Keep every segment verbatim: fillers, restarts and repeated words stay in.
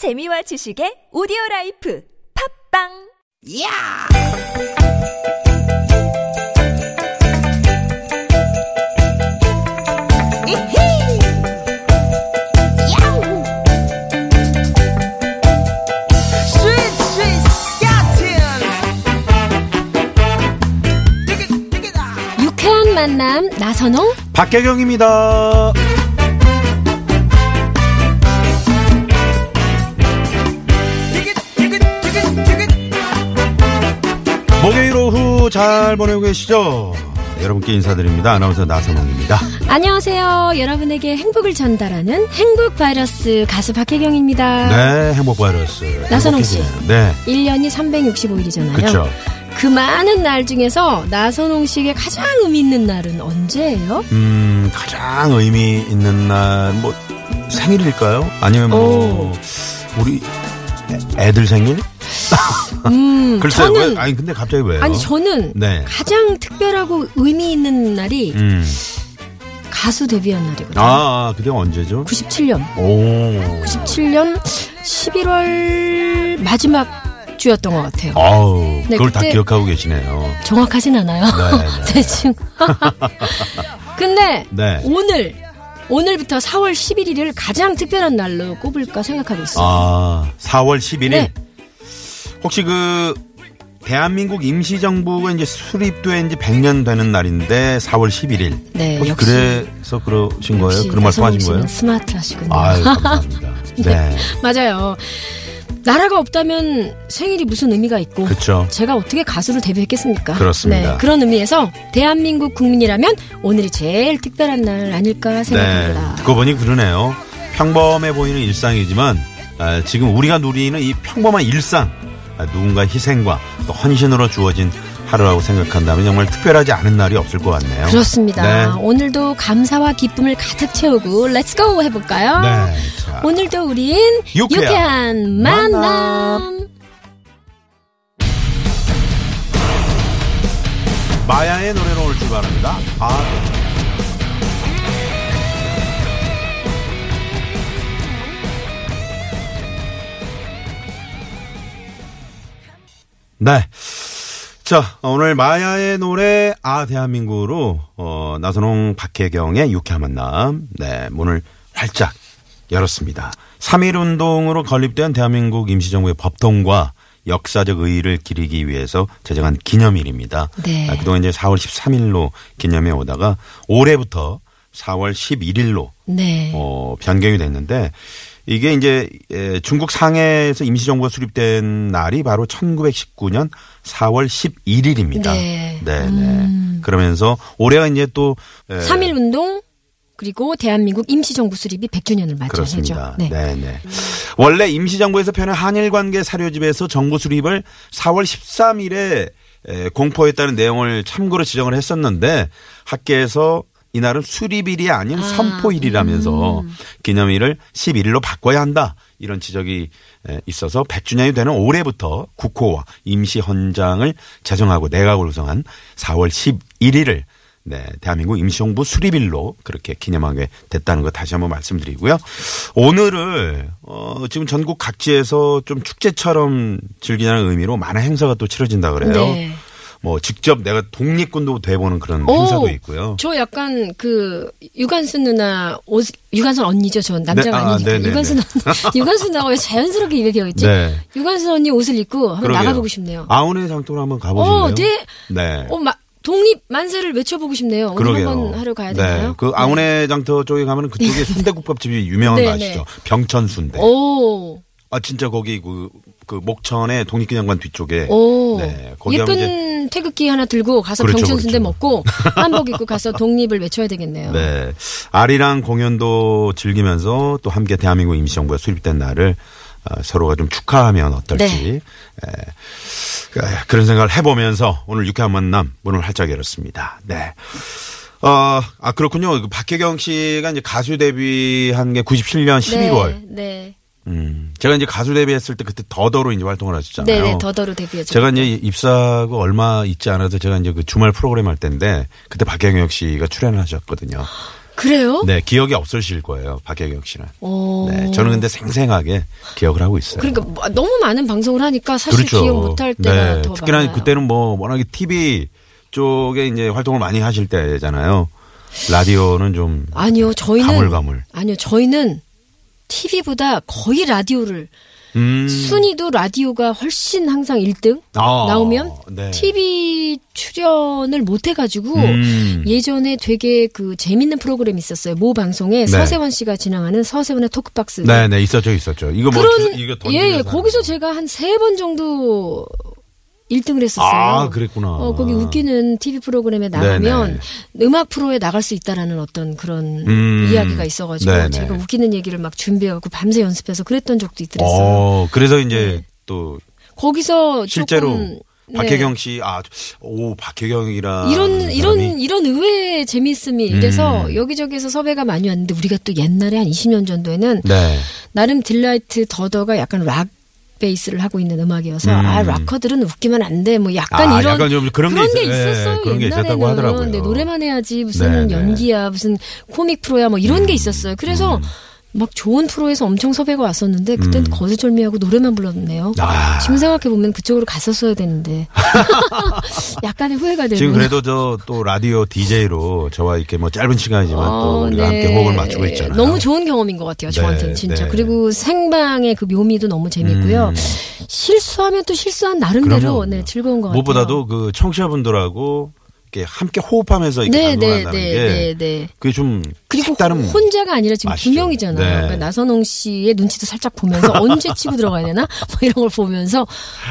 재미와 지식의 오디오라이프 팝빵. 이야. 이히. 야우. 스윗 스윗 야틴. 유쾌한 만남 나선홍 박혜경입니다. 목요일 오후 잘 보내고 계시죠? 여러분께 인사드립니다. 아나운서 나선홍입니다. 안녕하세요. 여러분에게 행복을 전달하는 행복 바이러스 가수 박혜경입니다. 네, 행복 바이러스. 나선홍 씨. 네. 일 년이 삼백육십오 일이잖아요. 그렇죠. 그 많은 날 중에서 나선홍 씨에게 가장 의미 있는 날은 언제예요? 음, 가장 의미 있는 날, 뭐 생일일까요? 아니면 뭐 오. 우리 애들 생일? 음, 글쎄, 저는 왜? 아니 근데 갑자기 왜요? 아니 저는 네. 가장 특별하고 의미 있는 날이 음. 가수 데뷔한 날이거든요. 아, 아 그게 언제죠? 구십칠 년. 오. 구십칠 년 십일월 마지막 주였던 것 같아요. 아우, 네, 그걸 다 기억하고 계시네요. 정확하진 않아요. 네, 대충. 근데 네. 오늘 오늘부터 사월 십일일을 가장 특별한 날로 꼽을까 생각하고 있어요. 아, 사월 십일일. 네. 혹시 그 대한민국 임시정부가 이제 수립된 지 백 년 되는 날인데 사월 십일일. 네, 혹시 역시 그래서 그러신 거예요? 그런 말씀하신 거예요? 스마트하시군요. 아유, 감사합니다. 네. 네, 맞아요. 나라가 없다면 생일이 무슨 의미가 있고, 그쵸. 제가 어떻게 가수로 데뷔했겠습니까? 그렇습니다. 네, 그런 의미에서 대한민국 국민이라면 오늘이 제일 특별한 날 아닐까 생각합니다. 네, 듣고 보니 그러네요. 평범해 보이는 일상이지만 아, 지금 우리가 누리는 이 평범한 일상. 누군가 희생과 또 헌신으로 주어진 하루라고 생각한다면 정말 특별하지 않은 날이 없을 것 같네요. 그렇습니다. 네. 오늘도 감사와 기쁨을 가득 채우고 렛츠고 해볼까요? 네, 자. 오늘도 우린 유쾌한, 유쾌한 만남. 만남. 마야의 노래로 올 줄 바랍니다. 아. 네. 자, 오늘 마야의 노래, 아, 대한민국으로, 어, 나선홍 박혜경의 유쾌한 만남. 네, 문을 활짝 열었습니다. 삼일 운동으로 건립된 대한민국 임시정부의 법통과 역사적 의의를 기리기 위해서 제정한 기념일입니다. 네. 아, 그동안 이제 사월 십삼일로 기념해 오다가 올해부터 사월 십일일로. 네. 어, 변경이 됐는데, 이게 이제 중국 상해에서 임시정부가 수립된 날이 바로 천구백십구년 사월 십일일입니다. 네. 네, 음. 네. 그러면서 올해가 이제 또 삼일 운동 그리고 대한민국 임시정부 수립이 백 주년을 맞이하죠. 네. 네, 네. 원래 임시정부에서 펴낸 한일관계 사료집에서 정부 수립을 사월 십삼일에 공포했다는 내용을 참고로 지정을 했었는데 학계에서 이날은 수립일이 아닌 아, 선포일이라면서 음. 기념일을 십일일로 바꿔야 한다. 이런 지적이 있어서 백 주년이 되는 올해부터 국호와 임시헌장을 제정하고 내각을 구성한 사월 십일일을 네, 대한민국 임시정부 수립일로 그렇게 기념하게 됐다는 거 다시 한번 말씀드리고요. 오늘을 어, 지금 전국 각지에서 좀 축제처럼 즐기자는 의미로 많은 행사가 또 치러진다 그래요. 네. 뭐 직접 내가 독립군도 돼보는 그런 오, 행사도 있고요. 저 약간 그 유관순 누나 옷 유관순 언니죠. 전 남자가 네, 아, 아니니까 네네, 유관순 언니. 유관순 나가 왜 자연스럽게 입에 배어있지? 네. 유관순 언니 옷을 입고 한번 나가보고 싶네요. 아우네 장터로 한번 가보실래요? 어, 네. 네. 어, 막 독립 만세를 외쳐보고 싶네요. 오늘 한번 하러 가야 되나요? 네. 그 아우네 장터 쪽에 가면 그쪽에 순대국밥집이 유명한 거 아시죠? 병천 순대. 오. 아 진짜 거기 그, 그 목천의 독립기념관 뒤쪽에 오, 네, 거기 예쁜 이제 태극기 하나 들고 가서 그렇죠, 병천 순대 그렇죠. 먹고 한복 입고 가서 독립을 외쳐야 되겠네요. 네, 아리랑 공연도 즐기면서 또 함께 대한민국 임시정부가 수립된 날을 서로가 좀 축하하면 어떨지 네. 네. 그런 생각을 해보면서 오늘 유쾌한 만남 문을 활짝 열었습니다. 네. 어, 아 그렇군요. 박혜경 씨가 이제 가수 데뷔한 게 구십칠년 십일월. 네. 네. 음, 제가 이제 가수 데뷔했을 때 그때 더더로 이제 활동을 하셨잖아요. 네, 더더로 데뷔했죠. 제가 이제 입사하고 얼마 있지 않아서 제가 이제 그 주말 프로그램 할 때인데 그때 박혜경 씨가 출연을 하셨거든요. 그래요? 네, 기억이 없으실 거예요, 박혜경 씨는. 오. 네, 저는 근데 생생하게 기억을 하고 있어요. 그러니까 너무 많은 방송을 하니까 사실 그렇죠. 기억 못할 때가 네, 더 특히나 많아요. 그때는 뭐 워낙에 티비 쪽에 이제 활동을 많이 하실 때잖아요. 라디오는 좀 아니요, 저희는 가물가물. 아니요, 저희는 티비보다 거의 라디오를 음. 순위도 라디오가 훨씬 항상 일 등 아, 나오면 네. 티비 출연을 못해가지고 음. 예전에 되게 그 재밌는 프로그램이 있었어요. 모 방송에 네. 서세원 씨가 진행하는 서세원의 토크박스. 네네 네, 있었죠 있었죠. 이거 뭐 그런, 이거 예, 예 거기서 제가 한 세 번 정도 일 등을 했었어요. 아, 그랬구나. 어, 거기 웃기는 티비 프로그램에 나가면 네네. 음악 프로에 나갈 수 있다라는 어떤 그런 음, 이야기가 있어가지고 네네. 제가 웃기는 얘기를 막 준비하고 밤새 연습해서 그랬던 적도 있더랬어요. 어, 그래서 이제 네. 또 거기서 실제로 조금, 박혜경 씨, 아, 오, 박혜경이라 이런 이런 이런 의외의 재미있음이 이래서 음. 여기저기에서 섭외가 많이 왔는데 우리가 또 옛날에 한 이십 년 전도에는 네. 나름 딜라이트 더더가 약간 락 베이스를 하고 있는 음악이어서 음. 아 락커들은 웃기면 안 돼 뭐 약간 아, 이런 약간 좀 그런, 그런 게, 있... 게 있었어요. 네, 그런 게 있었다고 하더라고요. 옛날에는 노래만 해야지 무슨 네, 연기야 네. 무슨 코믹 프로야 뭐 이런 음. 게 있었어요. 그래서 음. 막 좋은 프로에서 엄청 섭외가 왔었는데 그땐 음. 거두절미하고 노래만 불렀네요. 아. 지금 생각해보면 그쪽으로 갔었어야 되는데 약간의 후회가 되네요. 지금 그래도 저 또 라디오 디제이로 저와 이렇게 뭐 짧은 시간이지만 아, 또 우리가 네. 함께 호흡을 맞추고 있잖아요. 너무 좋은 경험인 것 같아요. 저한테는 네, 진짜. 네. 그리고 생방의 그 묘미도 너무 재밌고요. 음. 실수하면 또 실수한 나름대로 네, 즐거운 것 같아요. 무엇보다도 그 청취자분들하고 이렇게 함께 호흡하면서 이렇게 네, 방송한다는 네, 게 네, 네. 그게 좀 그리고 혼자가 아니라 지금 두 명이잖아요. 네. 그러니까 나선홍 씨의 눈치도 살짝 보면서 언제 치고 들어가야 되나 뭐 이런 걸 보면서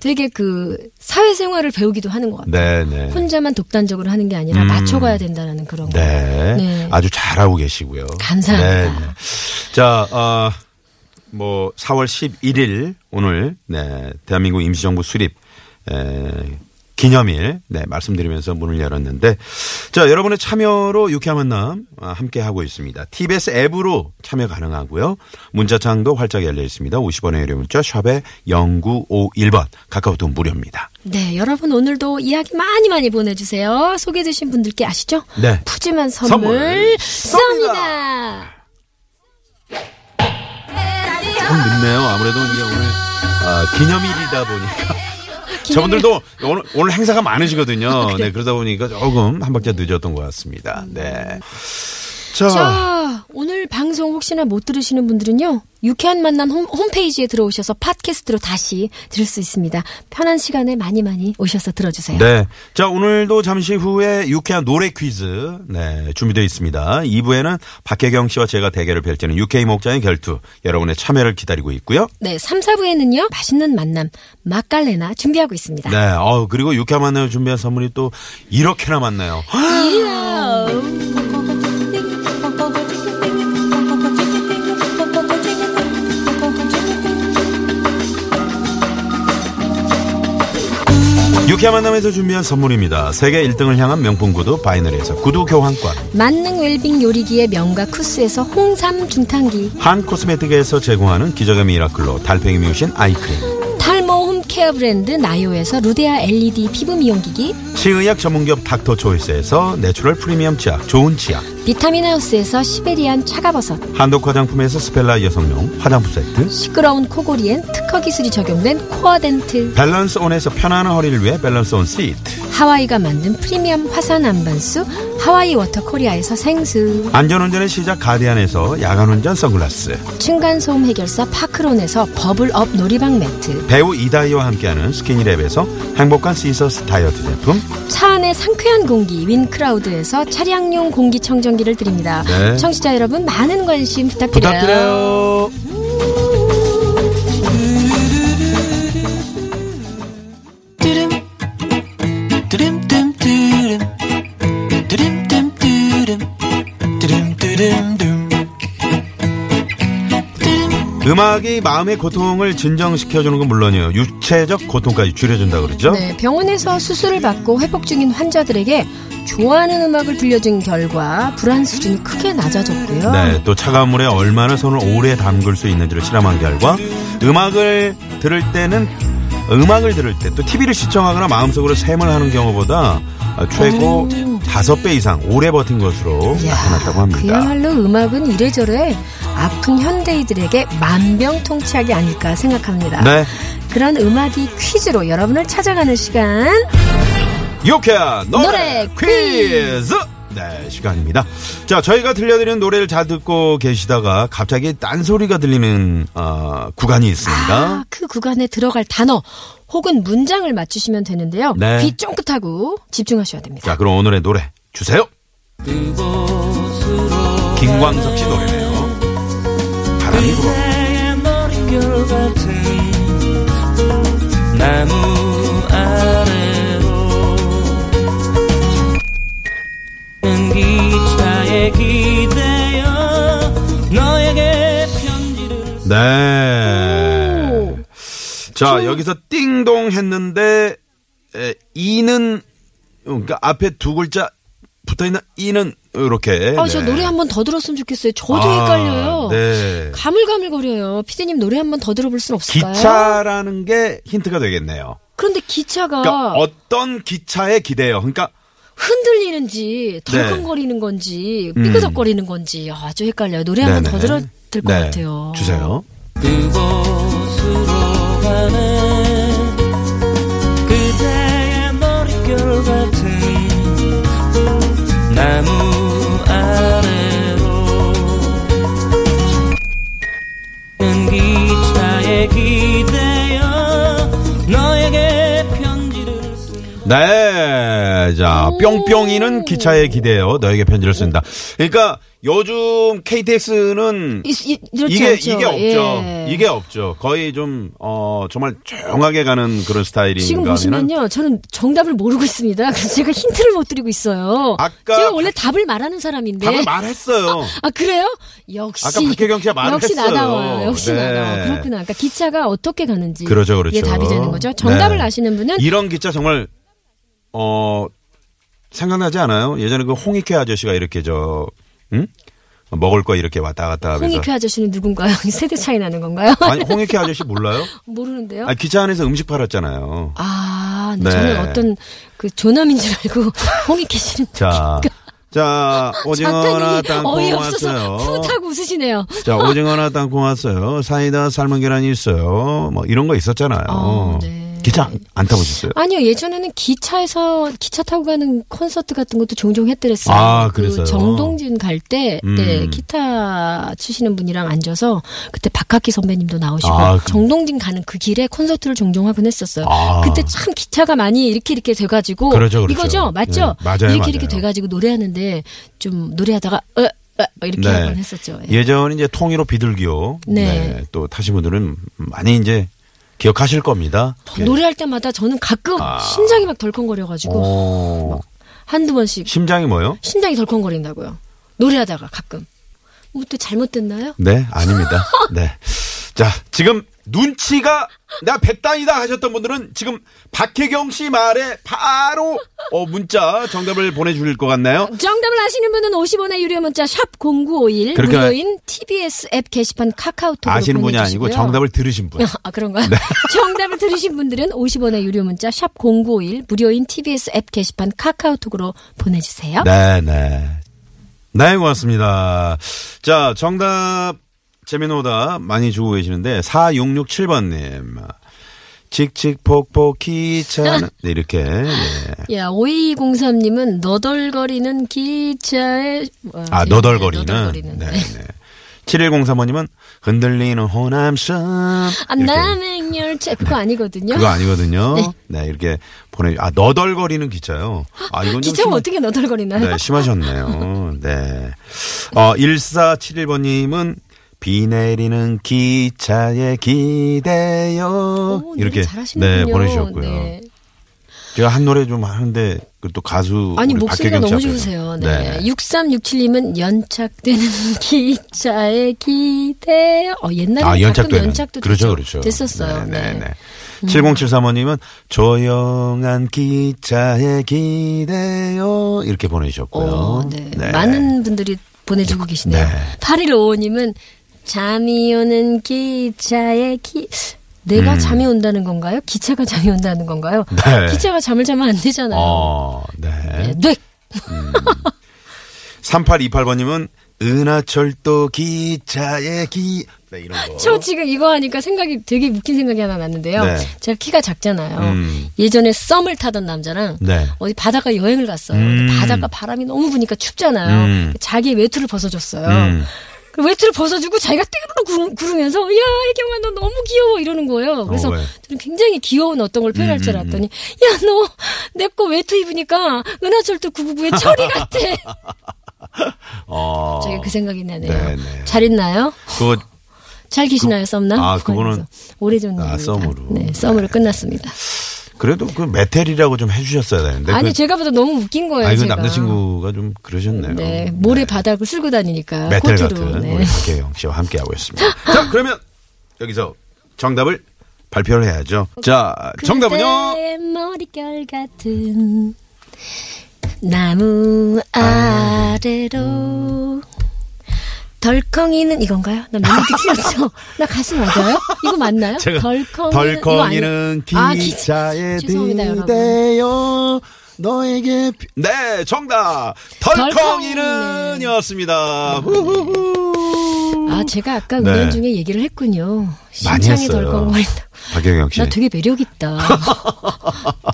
되게 그 사회생활을 배우기도 하는 것 같아요. 네, 네. 혼자만 독단적으로 하는 게 아니라 음. 맞춰가야 된다는 그런 거. 네. 네. 아주 잘하고 계시고요. 감사합니다. 네, 네. 자, 어, 뭐 사월 십일일 오늘 네, 대한민국 임시정부 수립. 에, 기념일, 네, 말씀드리면서 문을 열었는데, 자, 여러분의 참여로 유쾌한 만남 함께하고 있습니다. 티비에스 앱으로 참여 가능하고요. 문자창도 활짝 열려 있습니다. 오십 원의 유료 문자, 샵에 공구오일 번, 카카오톡 무료입니다. 네, 여러분 오늘도 이야기 많이 많이 보내주세요. 소개해주신 분들께 아시죠? 네. 푸짐한 선물, 선물 쏩니다. 조금 늦네요. 아무래도 이제 오늘 아, 기념일이다 보니까. 저분들도 오늘, 오늘 행사가 많으시거든요. 네, 그러다 보니까 조금 한 박자 늦었던 것 같습니다. 네. 자, 자 오늘 방송 혹시나 못 들으시는 분들은요. 유쾌한 만남 홈, 홈페이지에 들어오셔서 팟캐스트로 다시 들을 수 있습니다. 편한 시간에 많이 많이 오셔서 들어주세요. 네, 자 오늘도 잠시 후에 유쾌한 노래 퀴즈 네 준비되어 있습니다. 이 부에는 박혜경 씨와 제가 대결을 펼치는 유쾌히 먹자의 결투 여러분의 참여를 기다리고 있고요. 네, 삼, 사부에는요 맛있는 만남 마깔레나 준비하고 있습니다. 네, 어, 그리고 유쾌한 만남을 준비한 선물이 또 이렇게나 많나요. 유쾌한 만남에서 준비한 선물입니다. 세계 일 등을 향한 명품 구두 바이너리에서 구두 교환권, 만능 웰빙 요리기의 명가 쿠스에서 홍삼 중탕기, 한 코스메틱에서 제공하는 기적의 미라클로 달팽이 뮤신 아이크림, 탈모 홈케어 브랜드 나요에서 루데아 엘이디 피부 미용기기, 치의학 전문기업 닥터초이스에서 내추럴 프리미엄 치약 좋은 치약, 비타민 하우스에서 시베리안 차가버섯, 한독 화장품에서 스펠라 여성용 화장품 세트, 시끄러운 코골이엔 특허 기술이 적용된 코어덴트, 밸런스온에서 편안한 허리를 위해 밸런스온 시트, 하와이가 만든 프리미엄 화산 안반수 하와이 워터 코리아에서 생수, 안전운전의 시작 가디안에서 야간운전 선글라스, 층간소음 해결사 파크론에서 버블업 놀이방 매트, 배우 이다희와 함께하는 스키니랩에서 행복한 시서스 다이어트 제품, 차 안의 상쾌한 공기 윈크라우드에서 차량용 공기청정 기를 드립니다. 네. 청취자 여러분 많은 관심 부탁드려요. 부탁드려요. 음악이 마음의 고통을 진정시켜주는 건 물론이에요. 육체적 고통까지 줄여준다 그러죠? 네, 병원에서 수술을 받고 회복 중인 환자들에게 좋아하는 음악을 들려준 결과 불안 수준이 크게 낮아졌고요. 네, 또 차가운 물에 얼마나 손을 오래 담글 수 있는지를 실험한 결과 음악을 들을 때는 음악을 들을 때 또 티비를 시청하거나 마음속으로 샘을 하는 경우보다 최고 다섯 배 이상 오래 버틴 것으로 이야, 나타났다고 합니다. 그야말로 음악은 이래저래 아픈 현대인들에게 만병통치약이 아닐까 생각합니다. 네. 그런 음악이 퀴즈로 여러분을 찾아가는 시간. 유쾌한 노래, 노래 퀴즈! 퀴즈. 네, 시간입니다. 자, 저희가 들려드리는 노래를 잘 듣고 계시다가 갑자기 딴소리가 들리는 어, 구간이 있습니다. 아, 그 구간에 들어갈 단어 혹은 문장을 맞추시면 되는데요. 네. 귀 쫑긋하고 집중하셔야 됩니다. 자, 그럼 오늘의 노래 주세요. 김광석 씨 노래네요. 바람이 불어. 나무 아래로 기차에 기대어 너에게 편지를. 네. 오. 자, 음. 여기서 띵동 했는데 에, 이는 그러니까 앞에 두 글자 붙어있는 이는 이렇게. 아, 네. 저 노래 한 번 더 들었으면 좋겠어요. 저도 아, 헷갈려요. 네. 가물가물거려요. 피디님 노래 한 번 더 들어볼 순 없을까요? 기차라는 게 힌트가 되겠네요. 그런데 기차가. 그러니까 어떤 기차에 기대요. 그러니까. 흔들리는지, 덜컹거리는 네. 건지, 삐그덕거리는 건지. 아주 헷갈려요. 노래 한 번 더 들어야 될 것 네. 같아요. 주세요. 그곳으로 가네. 그대의 머릿결 같은. 나무 아래로 기차에 기대어 너에게 편지를 쓴다. 네, 자 뿅뿅이는 기차에 기대어 너에게 편지를 쓴다. 그러니까 요즘 케이티엑스는 이, 이, 이게 않죠. 이게 없죠. 예. 이게 없죠. 거의 좀 어, 정말 조용하게 가는 그런 스타일인가. 지금 보시면요, 저는 정답을 모르고 있습니다. 그래서 제가 힌트를 못 드리고 있어요. 아까 제가 원래 답을 말하는 사람인데 답을 말했어요. 아, 아 그래요? 역시 아까 박혜경 씨가 말했어요. 역시 나다워요. 역시 네. 나다워. 그렇구나. 그러니까 기차가 어떻게 가는지 그렇죠, 그렇죠. 이게 답이 되는 거죠. 정답을 네. 아시는 분은 이런 기차 정말 어 생각나지 않아요? 예전에 그 홍익회 아저씨가 이렇게 저 응? 먹을 거 이렇게 왔다 갔다 하면서. 홍익회 아저씨는 누군가요? 세대 차이 나는 건가요? 아니, 홍익회 아저씨 몰라요? 모르는데요? 아, 기차 안에서 음식 팔았잖아요. 아, 네. 저는 어떤 그 조남인 줄 알고 홍익회 씨는. 자, 자, 오징어나 땅콩 어이없어서 왔어요. 풋하고 웃으시네요. 자, 오징어나 땅콩 왔어요. 사이다 삶은 계란이 있어요. 뭐 이런 거 있었잖아요. 아, 네. 기차 안, 안 타보셨어요? 아니요. 예전에는 기차에서 기차 타고 가는 콘서트 같은 것도 종종 했더랬어요. 아, 그랬어요? 그 정동진 갈 때 음. 네, 기타 치시는 분이랑 앉아서 그때 박학기 선배님도 나오시고 아, 그... 정동진 가는 그 길에 콘서트를 종종 하곤 했었어요. 아. 그때 참 기차가 많이 이렇게 이렇게 돼가지고 그렇죠, 그렇죠. 이거죠? 맞죠? 네, 맞아요, 이렇게 맞아요. 이렇게 돼가지고 노래하는데 좀 노래하다가 어? 이렇게 네. 한번 했었죠. 예. 예전 이제 통일호 비둘기호 네. 네. 또 타신 분들은 많이 이제 기억하실 겁니다. 예. 노래할 때마다 저는 가끔 아. 심장이 막 덜컹거려가지고 막 한두 번씩. 심장이 뭐요? 심장이 덜컹거린다고요. 노래하다가 가끔. 뭐 또 잘못 듣나요? 네, 아닙니다. 네. 자, 지금 눈치가 나 백단이다 하셨던 분들은 지금 박혜경 씨 말에 바로 어, 문자 정답을 보내주실 것 같나요? 정답을 아시는 분은 오십 원의 유료 문자 샵 공구오일 무료인 티비에스 앱 게시판 카카오톡으로 아시는 분이 보내주시고요. 아니고 정답을 들으신 분. 아 그런가요? 네. 정답을 들으신 분들은 오십 원의 유료 문자 샵 공구오일 무료인 티비에스 앱 게시판 카카오톡으로 보내주세요. 네네. 네 고맙습니다. 자 정답. 재미노다 많이 주고 계시는데 사육육칠 번님 칙칙폭폭 기차는 네, 이렇게 네. 야 오이공삼 님은 너덜거리는 기차에 아 너덜거리는, 너덜거리는. 네, 네. 칠일공삼 번님은 흔들리는 호남선 아, 남행열차 그거 아니거든요. 그거 아니거든요. 네, 네 이렇게 보내 아 너덜거리는 기차요. 아 이건 기차가 심하... 어떻게 너덜거리나요? 네 심하셨네요. 네 어, 일사칠일 번님은 비 내리는 기차에 기대요. 오, 이렇게 네, 보내주셨고요. 네. 제가 한 노래 좀 하는데 또 가수 아니 목소리가 너무 좋으세요. 네. 네. 육삼육칠 님은 연착되는 기차에 기대요. 어, 옛날에 아, 가끔 연착도 그렇죠, 그렇죠. 됐었어요. 네, 네. 네. 음. 칠공칠삼 번님은 조용한 기차에 기대요. 이렇게 보내주셨고요. 오, 네. 네. 많은 분들이 보내주고 계시네요. 네. 팔일오오 님은 잠이 오는 기차에 기 내가 음. 잠이 온다는 건가요? 기체가 잠이 온다는 건가요? 네. 기체가 잠을 자면 안 되잖아요. 어, 네. 네, 뇌. 음. 삼팔이팔 번님은 은하철도 기차의 기... 네, 이런 거. 저 지금 이거 하니까 생각이 되게 웃긴 생각이 하나 났는데요. 네. 제가 키가 작잖아요. 음. 예전에 썸을 타던 남자랑 네. 어디 바닷가 여행을 갔어요. 음. 바닷가 바람이 너무 부니까 춥잖아요. 음. 자기의 외투를 벗어줬어요. 음. 그 외투를 벗어주고 자기가 떼그르르 구르면서 야, 혜경아 너 너무 귀여워 이러는 거예요. 그래서 어, 저는 굉장히 귀여운 어떤 걸 표현할 음, 줄 알았더니 야, 너 내 거 외투 입으니까 은하철도 구구구의 철이 같아. 어. 갑자기 그 생각이 나네요. 네네. 잘 있나요? 그거 잘 계시나요, 그, 썸남? 아, 그거는 오래전 아, 썸으로. 네, 썸으로 네. 끝났습니다. 그래도 그 메텔이라고 좀 해주셨어야 되는데. 아니, 그, 제가 보다 너무 웃긴 거예요. 아, 이거 남자친구가 좀 그러셨네요. 네, 모래 네. 바닥을 쓸고 다니니까. 메텔 같은 네. 우리 박혜경 씨와 함께하고 있습니다. 자, 그러면 여기서 정답을 발표를 해야죠. 자, 정답은요. 그대 머릿결 같은 나무 아래로. 덜컹이는 이건가요? 나 멜로디 틀렸죠? 나 가수 맞아요? 이거 맞나요? 덜컹이는, 덜컹이는 아니... 기차에 들대요. 아, 너에게 피... 네, 정답. 덜컹이는이었습니다. 덜컹이는. 아, 제가 아까 운전 네. 중에 얘기를 했군요. 심장이 덜컹거린다. 박혜경 씨. 나 되게 매력 있다.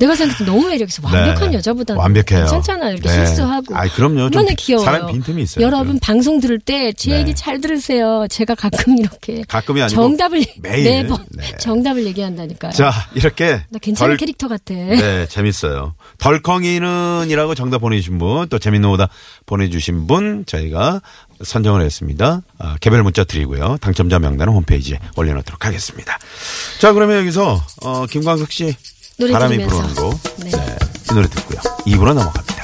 내가 생각해도 너무 매력 있어. 완벽한 네. 여자보다 완벽해요. 괜찮잖아요. 이렇게 네. 실수하고. 아, 그럼요. 좀 귀여워요. 사람 빈틈이 있어요. 여러분 그럼. 방송 들을 때 제 네. 얘기 잘 들으세요. 제가 가끔 이렇게 가끔이 아니고 정답을 매일 매번 네. 정답을 얘기한다니까요. 자, 이렇게 나 괜찮은 덜... 캐릭터 같아. 네, 재밌어요. 덜컹이는이라고 정답 보내주신 분, 또 재밌는 오다 보내주신 분 저희가 선정을 했습니다. 아, 개별 문자 드리고요. 당첨자 명단은 홈페이지에 올려놓도록 하겠습니다. 자, 그러면 여기서 어, 김광석 씨 노래 바람이 들으면서. 불어오는 거 네. 네, 이 노래 듣고요. 이 부로 넘어갑니다.